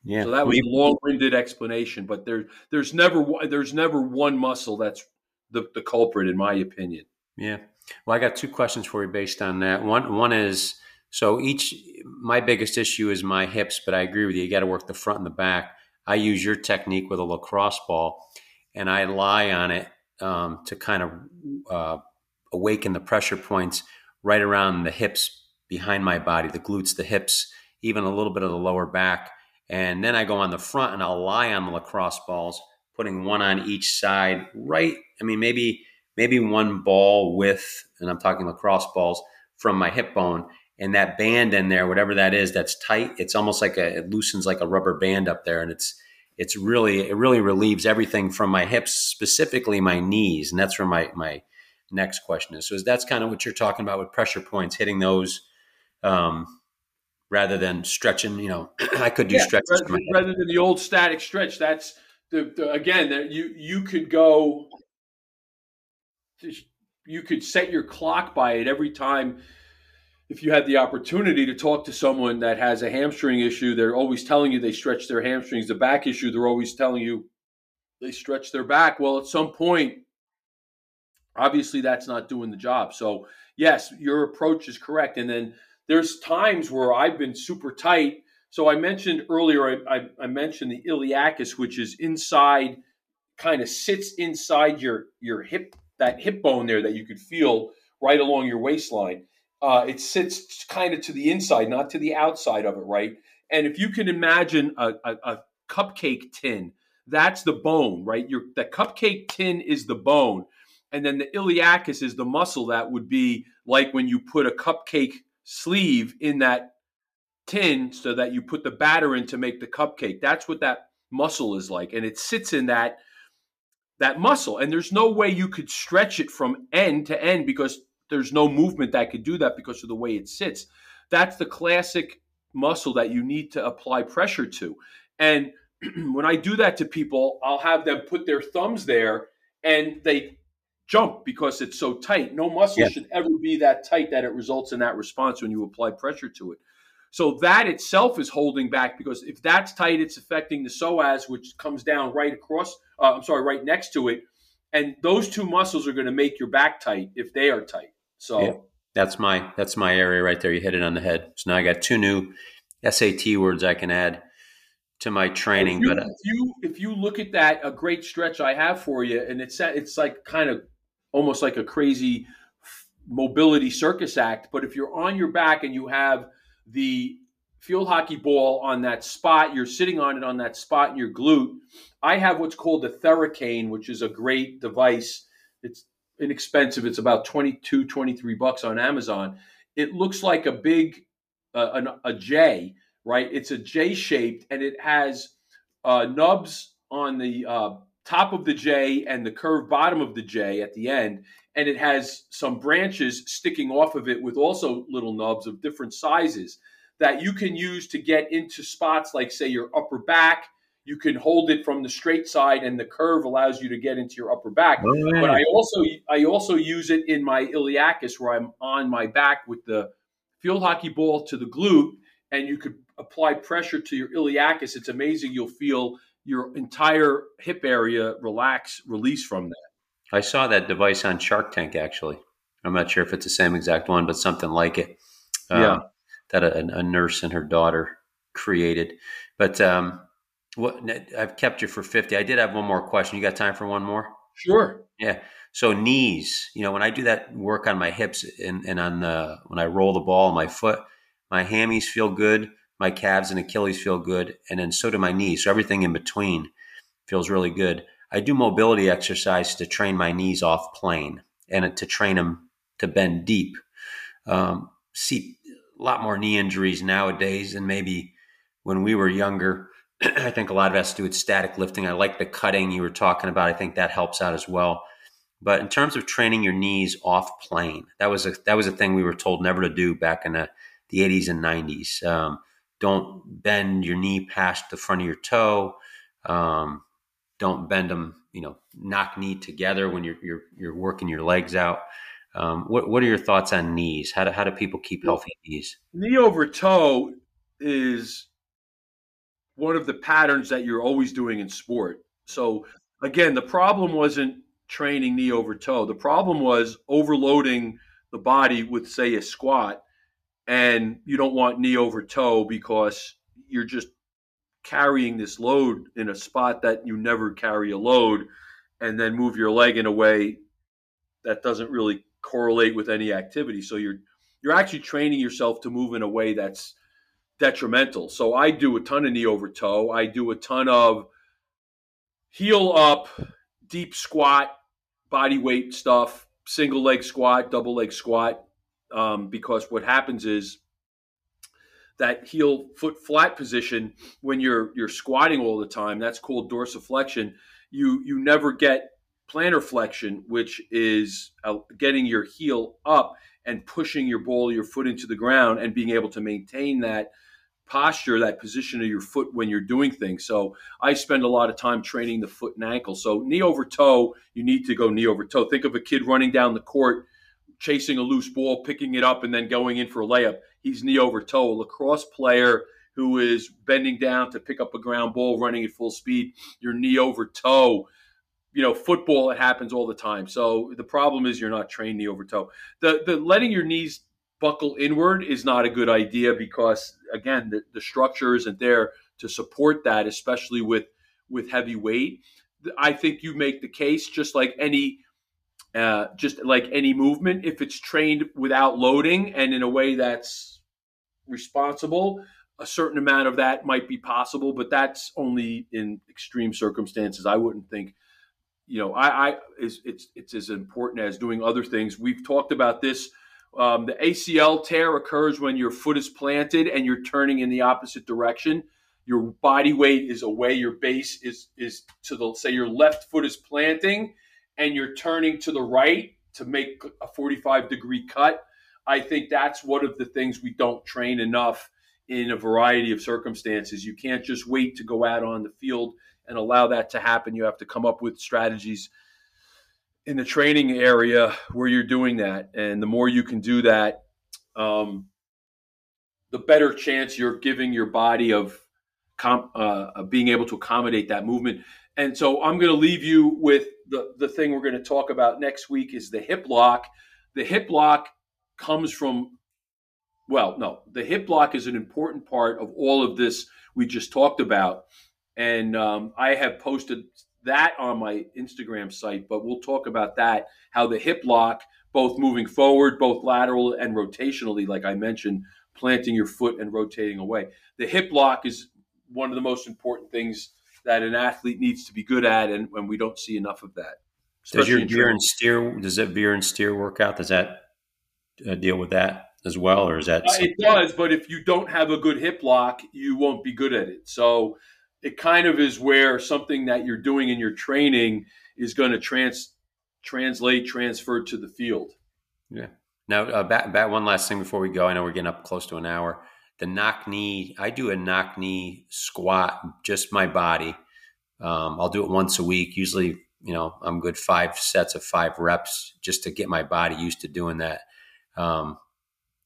Yeah. So that was a long-winded explanation, but there's never one muscle that's the culprit, in my opinion. Yeah. Well, I got two questions for you based on that. One is, so my biggest issue is my hips, but I agree with you. You got to work the front and the back. I use your technique with a lacrosse ball, and I lie on it. To kind of awaken the pressure points right around the hips behind my body, the glutes, the hips, even a little bit of the lower back. And then I go on the front and I'll lie on the lacrosse balls, putting one on each side, right? I mean, maybe one ball width, and I'm talking lacrosse balls, from my hip bone. And that band in there, whatever that is, that's tight. It's almost like it loosens like a rubber band up there, and it really relieves everything from my hips, specifically my knees. And that's where my next question is. So that's kind of what you're talking about with pressure points, hitting those rather than stretching, I could do stretches. Rather than the old static stretch, that's you could go, you could set your clock by it every time. If you had the opportunity to talk to someone that has a hamstring issue, they're always telling you they stretch their hamstrings. The back issue, they're always telling you they stretch their back. Well, at some point, obviously that's not doing the job. So yes, your approach is correct. And then there's times where I've been super tight. So I mentioned earlier, I mentioned the iliacus, which is inside, kind of sits inside your hip, that hip bone there that you could feel right along your waistline. It sits kind of to the inside, not to the outside of it, right? And if you can imagine a cupcake tin, that's the bone, right? The cupcake tin is the bone. And then the iliacus is the muscle that would be like when you put a cupcake sleeve in that tin so that you put the batter in to make the cupcake. That's what that muscle is like. And it sits in that muscle. And there's no way you could stretch it from end to end because there's no movement that could do that because of the way it sits. That's the classic muscle that you need to apply pressure to. And when I do that to people, I'll have them put their thumbs there and they jump because it's so tight. No muscle should ever be that tight that it results in that response when you apply pressure to it. So that itself is holding back, because if that's tight, it's affecting the psoas, which comes down right next to it. And those two muscles are going to make your back tight if they are tight. So that's my area right there. You hit it on the head. So now I got two new SAT words I can add to my training. If you look at that, a great stretch I have for you, and it's like kind of almost like a crazy mobility circus act. But if you're on your back and you have the field hockey ball on that spot, you're sitting on it on that spot in your glute. I have what's called the theracane, which is a great device. It's inexpensive. It's about $22-$23 on Amazon. It looks like a big a J, right? It's a J shaped, and it has nubs on the top of the J and the curved bottom of the J at the end. And it has some branches sticking off of it with also little nubs of different sizes that you can use to get into spots like, say, your upper back. You can hold it from the straight side, and the curve allows you to get into your upper back. Right. But I also use it in my iliacus, where I'm on my back with the field hockey ball to the glute, and you could apply pressure to your iliacus. It's amazing. You'll feel your entire hip area release from that. I saw that device on Shark Tank, actually. I'm not sure if it's the same exact one, but something like it that a nurse and her daughter created. But I've kept you for 50. I did have one more question. You got time for one more? Sure. Yeah. So knees, when I do that work on my hips and on when I roll the ball on my foot, my hammies feel good, my calves and Achilles feel good, and then so do my knees. So everything in between feels really good. I do mobility exercise to train my knees off plane and to train them to bend deep. See a lot more knee injuries nowadays than maybe when we were younger. I think a lot of it has to do with static lifting. I like the cutting you were talking about. I think that helps out as well. But in terms of training your knees off plane, that was a thing we were told never to do back in the 80s and 90s. Don't bend your knee past the front of your toe. Don't bend them, knock knee together when you're working your legs out. What are your thoughts on knees? How do people keep healthy knees? Knee over toe is one of the patterns that you're always doing in sport. So again, the problem wasn't training knee over toe. The problem was overloading the body with, say, a squat, and you don't want knee over toe because you're just carrying this load in a spot that you never carry a load, and then move your leg in a way that doesn't really correlate with any activity. So you're actually training yourself to move in a way that's detrimental. So I do a ton of knee over toe. I do a ton of heel up, deep squat, body weight stuff, single leg squat, double leg squat, because what happens is that heel foot flat position when you're squatting all the time, that's called dorsiflexion. You never get plantar flexion, which is getting your heel up and pushing your ball of your foot into the ground and being able to maintain that posture, that position of your foot when you're doing things. So I spend a lot of time training the foot and ankle. So knee over toe, you need to go knee over toe. Think of a kid running down the court, chasing a loose ball, picking it up, and then going in for a layup. He's knee over toe. A lacrosse player who is bending down to pick up a ground ball, running at full speed, you're knee over toe. Football, it happens all the time. So the problem is you're not trained knee over toe. The letting your knees buckle inward is not a good idea because, again, the structure isn't there to support that, especially with heavy weight. I think you make the case, just like any movement, if it's trained without loading and in a way that's responsible, a certain amount of that might be possible, but that's only in extreme circumstances. I wouldn't think. It's as important as doing other things. We've talked about this. The ACL tear occurs when your foot is planted and you're turning in the opposite direction. Your body weight is away. Your base is to the, say your left foot is planting and you're turning to the right to make a 45-degree cut. I think that's one of the things we don't train enough in a variety of circumstances. You can't just wait to go out on the field and allow that to happen. You have to come up with strategies in the training area where you're doing that. And the more you can do that, the better chance you're giving your body of being able to accommodate that movement. And so I'm going to leave you with the thing we're going to talk about next week is the hip lock. The hip lock comes from, the hip lock is an important part of all of this we just talked about. And I have posted that on my Instagram site, but we'll talk about that, how the hip lock, both moving forward, both lateral and rotationally, like I mentioned, planting your foot and rotating away. The hip lock is one of the most important things that an athlete needs to be good at, and when we don't see enough of that. Does your beer and steer workout, does that deal with that as well, or is that it does, but if you don't have a good hip lock, you won't be good at it. So it kind of is where something that you're doing in your training is going to transfer to the field. Yeah. Now, one last thing before we go. I know we're getting up close to an hour. The knock knee, I do a knock knee squat, just my body. I'll do it once a week. Usually, I'm good 5 sets of 5 reps just to get my body used to doing that.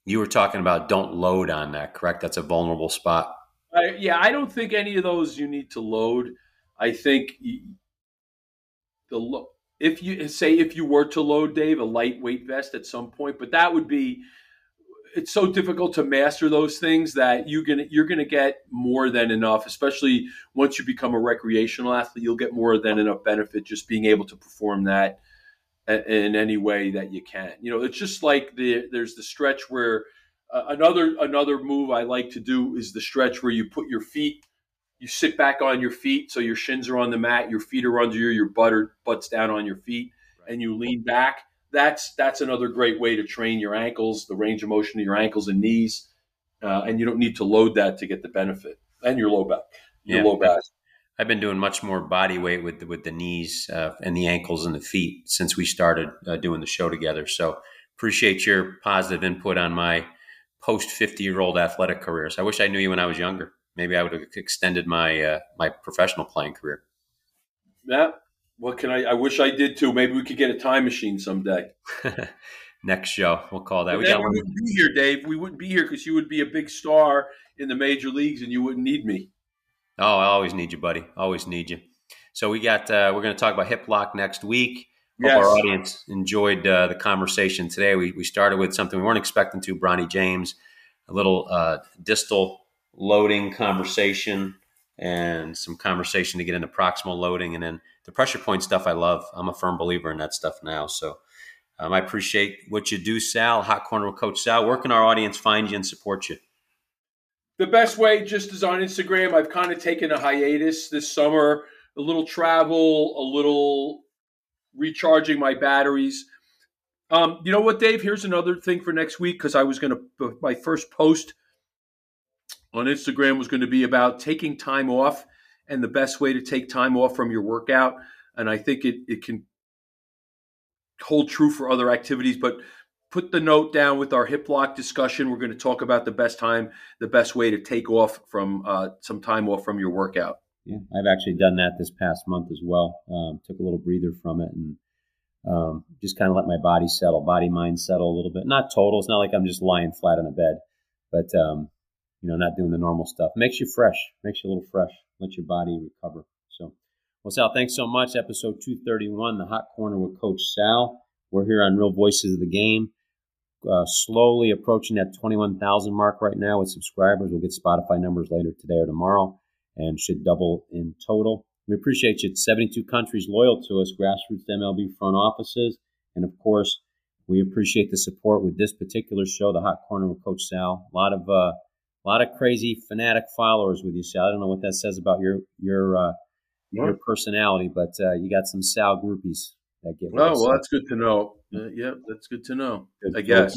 You were talking about don't load on that, correct? That's a vulnerable spot. I don't think any of those you need to load. I think if you were to load, Dave, a lightweight vest at some point, but that would be. It's so difficult to master those things that you're gonna get more than enough, especially once you become a recreational athlete. You'll get more than enough benefit just being able to perform that in any way that you can. It's just like there's the stretch where another move I like to do is the stretch where you put your feet, you sit back on your feet, so your shins are on the mat, your feet are under you, your butt's down on your feet, and you lean back. That's another great way to train your ankles, the range of motion of your ankles and knees, and you don't need to load that to get the benefit. And your low back, I've been doing much more body weight with the knees and the ankles and the feet since we started doing the show together. So appreciate your positive input on my post 50-year-old athletic career. So I wish I knew you when I was younger. Maybe I would have extended my my professional playing career. Yeah. What can I wish I did too. Maybe we could get a time machine someday. Next show. We'll call that. We wouldn't be here, Dave. We wouldn't be here because you would be a big star in the major leagues and you wouldn't need me. Oh, I always need you, buddy. Always need you. So we're going to talk about hip lock next week. Hope our audience enjoyed the conversation today. We started with something we weren't expecting to, Bronny James, a little distal loading conversation and some conversation to get into proximal loading, and then the pressure point stuff I love. I'm a firm believer in that stuff now. So I appreciate what you do, Sal. Hot Corner with Coach Sal. Where can our audience find you and support you? The best way just is on Instagram. I've kind of taken a hiatus this summer, a little travel, a little recharging my batteries. You know what, Dave? Here's another thing for next week, because my first post on Instagram was going to be about taking time off and the best way to take time off from your workout. And I think it can hold true for other activities, but put the note down with our hip lock discussion. We're going to talk about the best way to take off from some time off from your workout. Yeah, I've actually done that this past month as well. Took a little breather from it and just kind of let my body settle, body, mind settle a little bit. Not total. It's not like I'm just lying flat on a bed, but not doing the normal stuff. Makes you fresh, makes you a little fresh. Let your body recover. So, Sal, thanks so much. Episode 231, The Hot Corner with Coach Sal. We're here on Real Voices of the Game. Slowly approaching that 21,000 mark right now with subscribers. We'll get Spotify numbers later today or tomorrow and should double in total. We appreciate you. 72 countries loyal to us, grassroots MLB front offices. And, of course, we appreciate the support with this particular show, The Hot Corner with Coach Sal. A lot of crazy fanatic followers with you, Sal. I don't know what that says about your personality, but you got some Sal groupies that get. That's good to know. That's good to know. I guess.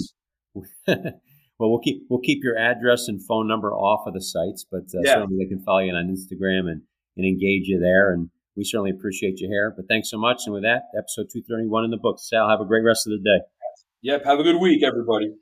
We'll keep your address and phone number off of the sites, but certainly they can follow you on Instagram and engage you there. And we certainly appreciate you here. But thanks so much. And with that, episode 231 in the book. Sal, have a great rest of the day. Yep. Have a good week, everybody.